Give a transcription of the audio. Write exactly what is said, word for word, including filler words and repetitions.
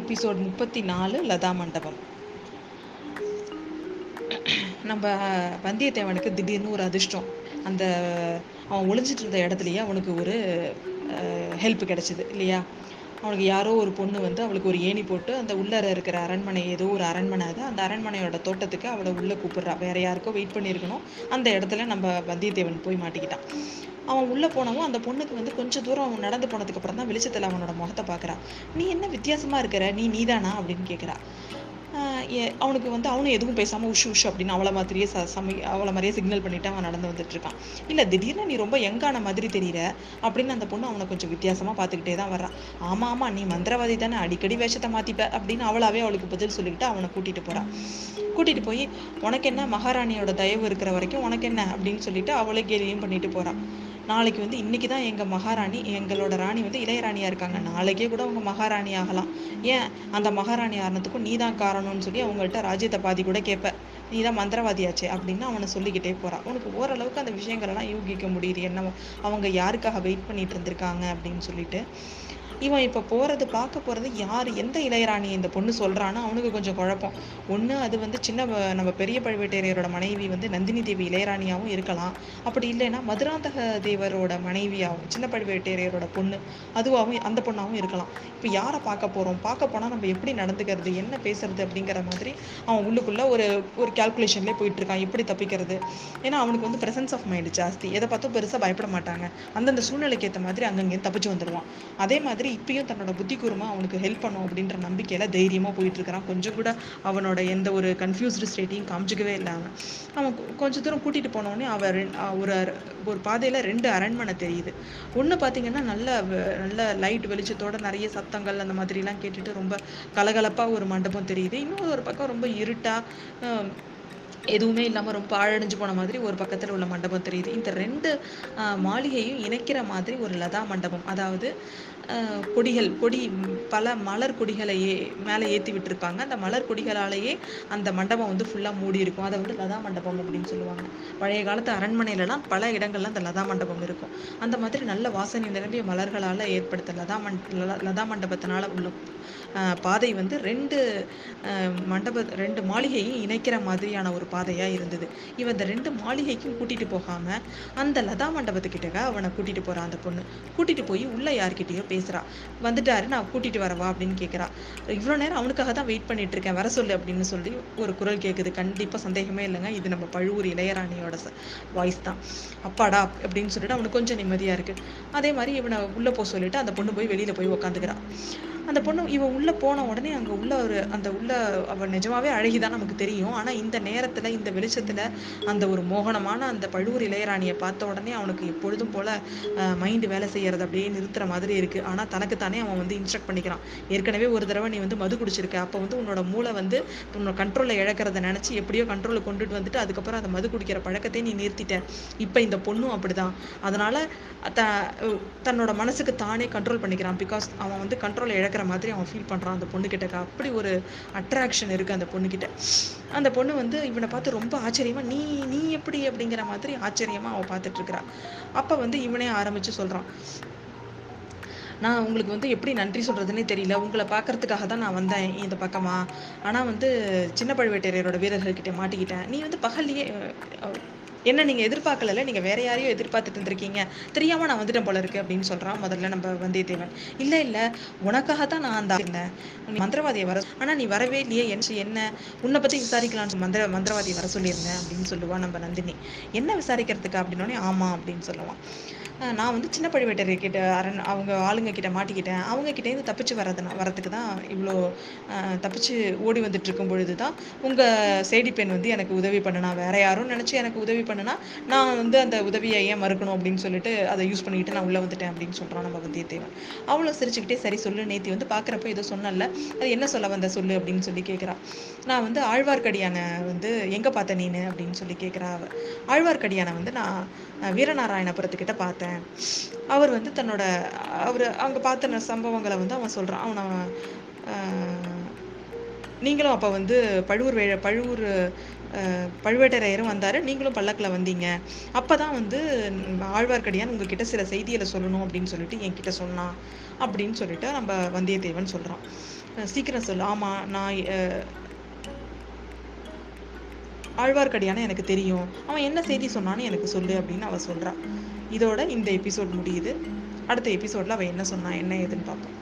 Episode முப்பத்தி நாலு லதா மண்டபம். நம்ம வந்தியத்தேவனுக்கு திடீர்னு ஒரு அதிர்ஷ்டம். அந்த அவன் ஒளிஞ்சிட்டு இருந்த இடத்துலையே அவனுக்கு ஒரு ஹெல்ப் கிடைச்சிது இல்லையா? அவனுக்கு யாரோ ஒரு பொண்ணு வந்து அவளுக்கு ஒரு ஏணி போட்டு அந்த உள்ளர இருக்கிற அரண்மனை, ஏதோ ஒரு அரண்மனை அது, அந்த அரண்மனையோட தோட்டத்துக்கு அவளை உள்ளே கூப்பிட்றா. வேற யாருக்கோ வெயிட் பண்ணியிருக்கணும். அந்த இடத்துல நம்ம வந்தியத்தேவன் போய் மாட்டிக்கிட்டான். அவன் உள்ளே போனவும் அந்த பொண்ணுக்கு வந்து கொஞ்சம் தூரம் அவன் நடந்து போனதுக்கு அப்புறம் தான் வெளிச்சத்தில் அவனோட முகத்தை பார்க்குறான். நீ என்ன வித்தியாசமாக இருக்கிற, நீ நீதானா அப்படின்னு கேட்குறா. அவனுக்கு வந்து அவனும் எதுவும் பேசாமல் உஷு உஷு அப்படின்னு அவளை மாதிரியே ச சமி அவளை மாதிரியே சிக்னல் பண்ணிவிட்டு அவன் நடந்து வந்துட்டுருக்கான். இல்லை, திடீர்னு நீ ரொம்ப யங்கான மாதிரி தெரிகிற அப்படின்னு அந்த பொண்ணு அவனை கொஞ்சம் வித்தியாசமாக பார்த்துக்கிட்டே தான் வர்றான். ஆமாம் ஆமாம், நீ மந்திரவாதி தானே, அடிக்கடி வேஷத்தை மாற்றிப்ப அப்படின்னு அவளாவே அவளுக்கு பதில் சொல்லிக்கிட்டு அவனை கூட்டிகிட்டு போகிறான். கூட்டிகிட்டு போய் உனக்கு என்ன மகாராணியோட தயவு இருக்கிற வரைக்கும் உனக்கு என்ன அப்படின்னு சொல்லிட்டு அவளை கேலியும் பண்ணிட்டு போகிறான். நாளைக்கு வந்து இன்னைக்கு தான் எங்கள் மகாராணி, எங்களோட ராணி வந்து இளையராணியாக இருக்காங்க, நாளைக்கே கூட அவங்க மகாராணி ஆகலாம், ஏன் அந்த மகாராணி ஆனதுக்கும் நீ தான் காரணம்னு சொல்லி அவங்கள்ட்ட ராஜ்யத்தை பாதி கூட கேட்ப, நீ தான் மந்திரவாதியாச்சே அப்படின்னு அவனை சொல்லிக்கிட்டே போகிறான். உனக்கு ஓரளவுக்கு அந்த விஷயங்கள்லாம் யூகிக்க முடியுது, என்ன அவங்க யாருக்காக வெயிட் பண்ணிட்டு இருந்திருக்காங்க அப்படின்னு சொல்லிட்டு. இவன் இப்போ போகிறது, பார்க்க போகிறது யார், எந்த இளையராணி இந்த பொண்ணு சொல்கிறான்னு அவனுக்கு கொஞ்சம் குழப்பம். ஒன்று அது வந்து சின்ன நம்ம பெரிய பழுவேட்டேரையரோட மனைவி வந்து நந்தினி தேவி இளையராணியாகவும் இருக்கலாம், அப்படி இல்லைன்னா மதுராந்தக தேவரோட மனைவியாகவும் சின்ன பழுவேட்டேரையரோட பொண்ணு அதுவாகவும் அந்த பொண்ணாகவும் இருக்கலாம். இப்போ யாரை பார்க்க போகிறோம், பார்க்க போனால் நம்ம எப்படி நடந்துக்கிறது, என்ன பேசுறது அப்படிங்கிற மாதிரி அவன் உள்ளுக்குள்ளே ஒரு ஒரு கால்குலேஷன்லேயே போயிட்டுருக்கான். எப்படி தப்பிக்கிறது, ஏன்னா அவனுக்கு வந்து ப்ரெசன்ஸ் ஆஃப் மைண்டு ஜாஸ்தி, எதை பார்த்தும் பெருசாக பயப்பட மாட்டாங்க, அந்தந்த சூழ்நிலைக்கு ஏற்ற மாதிரி அங்கங்கேயும் தப்பிச்சு வந்துடுவான். அதே மாதிரி இப்பயும் தன்னோட புத்திகூர்மா அவனுக்கு ஹெல்ப் பண்ணும் அப்படின்ற நம்பிக்கையில தைரியமா போயிட்டு இருக்கிறான். கொஞ்சம் கூட அவனோட எந்த ஒரு கன்ஃபியூஸ்டு ஸ்டேட்டையும் காமிச்சிக்கவே இல்லாம அவன் கொஞ்சம் தூரம் கூட்டிட்டு போனோடனே அவர் ஒரு ஒரு பாதையில ரெண்டு அரண்மனை தெரியுது. ஒன்று பார்த்தீங்கன்னா நல்ல நல்ல லைட் வெளிச்சத்தோட நிறைய சத்தங்கள் அந்த மாதிரிலாம் கேட்டுட்டு ரொம்ப கலகலப்பா ஒரு மண்டபம் தெரியுது. இன்னும் ஒரு பக்கம் ரொம்ப இருட்டா எதுவுமே இல்லாமல் ரொம்ப பாழடைஞ்சு போன மாதிரி ஒரு பக்கத்தில் உள்ள மண்டபம் தெரியுது. இந்த ரெண்டு மாளிகையும் இணைக்கிற மாதிரி ஒரு லதா மண்டபம், அதாவது கொடிகள் கொடி பல மலர் கொடிகளையே மேலே ஏற்றி விட்டுருப்பாங்க. அந்த மலர் கொடிகளாலேயே அந்த மண்டபம் வந்து ஃபுல்லாக மூடி இருக்கும். அதை வந்து லதா மண்டபம் அப்படின்னு சொல்லுவாங்க. பழைய காலத்து அரண்மனையிலலாம் பல இடங்கள்ல அந்த லதா மண்டபம் இருக்கும். அந்த மாதிரி நல்ல வாசனை நிரம்பிய மலர்களால் ஏற்படுத்த லதா மண்ட லதா மண்டபத்தினால உள்ள பாதை வந்து ரெண்டு மண்டப ரெண்டு மாளிகையும் இணைக்கிற மாதிரியான ஒரு பாதையாக இருந்தது. இவன் அந்த ரெண்டு மாளிகைக்கும் கூட்டிகிட்டு போகாமல் அந்த லதா மண்டபத்துக்கிட்ட அவனை கூட்டிகிட்டு போகிறான் அந்த பொண்ணு. கூட்டிகிட்டு போய் உள்ளே யார்கிட்டையோ பேசுகிறா. வந்துட்டாரு, நான் கூட்டிகிட்டு வரவா அப்படின்னு கேட்குறா. இவ்வளோ நேரம் அவனுக்காக தான் வெயிட் பண்ணிட்டு இருக்கேன், வர சொல்லு அப்படின்னு சொல்லி ஒரு குரல் கேட்குது. கண்டிப்பாக சந்தேகமே இல்லைங்க, இது நம்ம பழுவூர் இளையராணியோட வாய்ஸ் தான். அப்பாடா அப்படின்னு சொல்லிட்டு அவனுக்கு கொஞ்சம் நிம்மதியாக இருக்குது. அதே மாதிரி இவனை உள்ளே போக சொல்லிட்டு அந்த பொண்ணு போய் வெளியில் போய் உக்காந்துக்கிறா. அந்த பொண்ணு இவன் உள்ளே போன உடனே அங்கே உள்ள ஒரு அந்த உள்ள அவள் நிஜமாவே அழகிதான் நமக்கு தெரியும். ஆனால் இந்த நேரத்தில் இந்த வெளிச்சத்தில் அந்த ஒரு மோகனமான அந்த பழுவூர் இளையராணியை பார்த்த உடனே அவனுக்கு எப்பொழுதும் போல் மைண்டு வேலை செய்கிறது அப்படியே நிறுத்துற மாதிரி இருக்குது. ஆனால் தனக்குத்தானே அவன் வந்து இன்ஸ்ட்ரக்ட் பண்ணிக்கிறான். ஏற்கனவே ஒரு தடவை நீ வந்து மது குடிச்சிருக்க, அப்போ வந்து உன்னோட மூளை வந்து உன்னோட கண்ட்ரோலை இழக்கிறத நினச்சி எப்படியோ கண்ட்ரோலை கொண்டுட்டு வந்துட்டு அதுக்கப்புறம் அந்த மது குடிக்கிற பழக்கத்தை நீ நிறுத்திட்ட. இப்போ இந்த பொண்ணும் அப்படி தான். அதனால் த தன்னோட மனசுக்கு தானே கண்ட்ரோல் பண்ணிக்கிறான். பிகாஸ் அவன் வந்து கண்ட்ரோலை இழக்க மாதிரி அவன் ஃபீல் பண்றான். அந்த பொண்ணு கிட்ட அப்படி ஒரு அட்ராக்ஷன் இருக்கு அந்த பொண்ணு கிட்ட. அந்த பொண்ணு வந்து இவனை பார்த்து ரொம்ப ஆச்சரியமா, நீ நீ எப்படி அப்படிங்கிற மாதிரி ஆச்சரியமா அவன் பார்த்துட்டு இருக்கிறான். அப்ப வந்து இவனே ஆரம்பிச்சு சொல்றான், நான் உங்களுக்கு வந்து எப்படி நன்றி சொல்கிறதுனே தெரியல, உங்களை பார்க்கறதுக்காக தான் நான் வந்தேன் இந்த பக்கமாக, ஆனால் வந்து சின்ன பழுவேட்டரையரோட வீரர்கள்கிட்ட மாட்டிக்கிட்டேன். நீ வந்து பகல்லையே என்ன, நீங்கள் எதிர்பார்க்கல, நீங்கள் வேற யாரையோ எதிர்பார்த்துட்டு இருந்திருக்கீங்க, தெரியாமல் நான் வந்துட்டேன் போல இருக்கு அப்படின்னு சொல்கிறான் முதல்ல நம்ம வந்தியத்தேவன். இல்லை இல்லை, உனக்காக தான் நான் அந்த மந்திரவாதியை வர, ஆனால் நீ வரவே இல்லையே, என்ன என்ன உன்னை பற்றி விசாரிக்கலான்னு மந்திர மந்திரவாதியை வர சொல்லியிருந்தேன் அப்படின்னு சொல்லுவான் நம்ம நந்தினி. என்ன விசாரிக்கிறதுக்கு அப்படின்னோடனே ஆமாம் அப்படின்னு சொல்லுவான். நான் வந்து சின்ன பழுவேட்டரையர் கிட்ட அரண் அவங்க ஆளுங்க கிட்ட மாட்டிக்கிட்டேன், அவங்க கிட்டேருந்து தப்பிச்சு வரதுனா வரதுக்கு தான் இவ்வளோ தப்பிச்சு ஓடி வந்துட்டு இருக்கும் பொழுது தான் உங்கள் சேடி பெண் வந்து எனக்கு உதவி பண்ணுனா, வேற யாரும் நினச்சி எனக்கு உதவி பண்ணுனா நான் வந்து அந்த உதவியை ஏன் மறுக்கணும் அப்படின்னு சொல்லிட்டு அதை யூஸ் பண்ணிக்கிட்டு நான் உள்ளே வந்துட்டேன் அப்படின்னு சொல்கிறான் நம்ம வந்தியத்தேவன். அவ்வளோ சிரிச்சுக்கிட்டே சரி சொல்லு, நேத்தி வந்து பார்க்குறப்போ ஏதோ சொன்னல, அது என்ன சொல்ல வந்த சொல்லு அப்படின்னு சொல்லி கேட்குறா. நான் வந்து ஆழ்வார்க்கடியானை வந்து எங்கே பார்த்தேன் நீனு அப்படின்னு சொல்லி கேட்குறா அவ. ஆழ்வார்க்கடியானை வந்து நான் வீரநாராயணபுரத்துக்கிட்ட பார்த்தேன். அவர் வந்து தன்னோட அவர் அவங்க பார்த்த சம்பவங்களை வந்து அவன் சொல்றான். அவனை நீங்களும் அப்போ வந்து பழுவூர் பழுவூர் பழுவேட்டரையரும் வந்தார், நீங்களும் பல்லக்கில் வந்தீங்க. அப்போ தான் வந்து ஆழ்வார்க்கடியான் உங்ககிட்ட சில செய்திகளை சொல்லணும் அப்படின்னு சொல்லிட்டு என்கிட்ட சொன்னான் அப்படின்னு சொல்லிட்டு நம்ம வந்தியத்தேவன் சொல்கிறான். சீக்கிரம் சொல்லு. ஆமாம், நான் ஆழ்வார்க்கடியான்னு எனக்கு தெரியும், அவன் என்ன செய்தி சொன்னான்னு எனக்கு சொல்லு அப்படின்னு அவள் சொல்கிறான். இதோட இந்த எபிசோட் முடியுது. அடுத்த எபிசோடில் அவள் என்ன சொன்னான் என்ன ஏதுன்னு பார்ப்போம்.